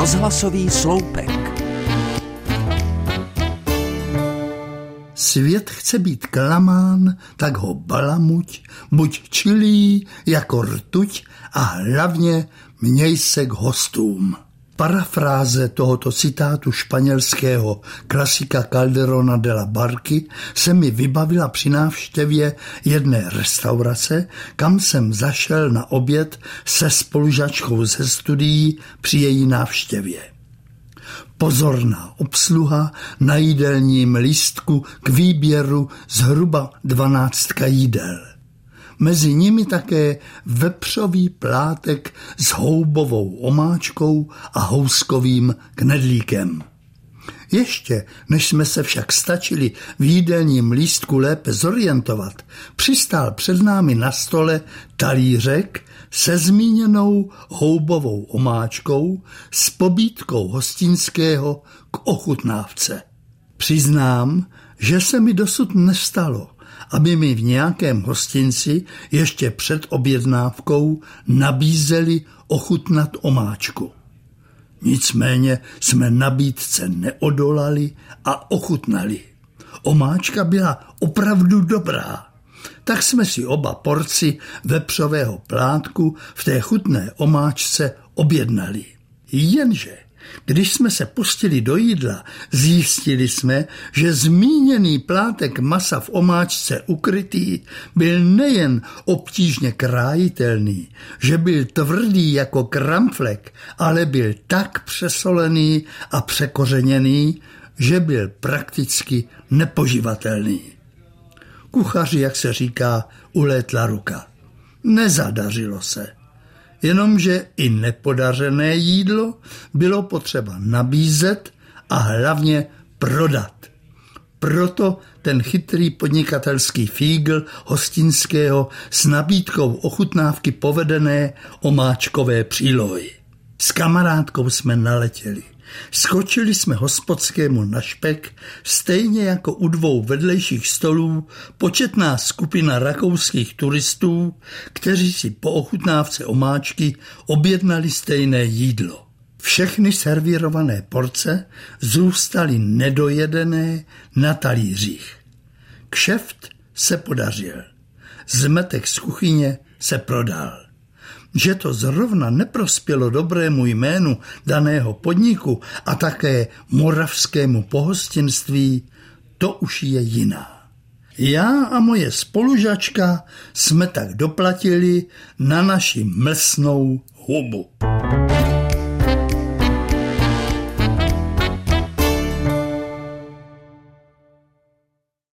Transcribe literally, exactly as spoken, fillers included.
Rozhlasový sloupek. Svět chce být klamán, tak ho balamuť, buď čilý jako rtuť a hlavně měj se k hostům. Parafráze tohoto citátu španělského klasika Calderona de la Barky se mi vybavila při návštěvě jedné restaurace, kam jsem zašel na oběd se spolužačkou ze studií při její návštěvě. Pozorná obsluha na jídelním lístku k výběru zhruba dvanáctka jídel. Mezi nimi také vepřový plátek s houbovou omáčkou a houskovým knedlíkem. Ještě, než jsme se však stačili v jídelním lístku lépe zorientovat, přistál před námi na stole talířek se zmíněnou houbovou omáčkou s pobídkou hostinského k ochutnávce. Přiznám, že se mi dosud nestalo, aby mi v nějakém hostinci ještě před objednávkou nabízeli ochutnat omáčku. Nicméně jsme nabídce neodolali a ochutnali. Omáčka byla opravdu dobrá. Tak jsme si oba porci vepřového plátku v té chutné omáčce objednali. Jenže když jsme se pustili do jídla, zjistili jsme, že zmíněný plátek masa v omáčce ukrytý byl nejen obtížně krájitelný, že byl tvrdý jako kramflek, ale byl tak přesolený a překořeněný, že byl prakticky nepoživatelný. Kuchaři, jak se říká, ulétla ruka. Nezadařilo se. Jenomže i nepodařené jídlo bylo potřeba nabízet a hlavně prodat. Proto ten chytrý podnikatelský fígl hostinského s nabídkou ochutnávky povedené omáčkové přílohy. S kamarádkou jsme naletěli. Skočili jsme hospodskému na špek, stejně jako u dvou vedlejších stolů početná skupina rakouských turistů, kteří si po ochutnávce omáčky objednali stejné jídlo. Všechny servírované porce zůstaly nedojedené na talířích. Kšeft se podařil. Zmetek z kuchyně se prodal. Že to zrovna neprospělo dobrému jménu daného podniku a také moravskému pohostinství, to už je jiná. Já a moje spolužačka jsme tak doplatili na naši mlsnou hubu.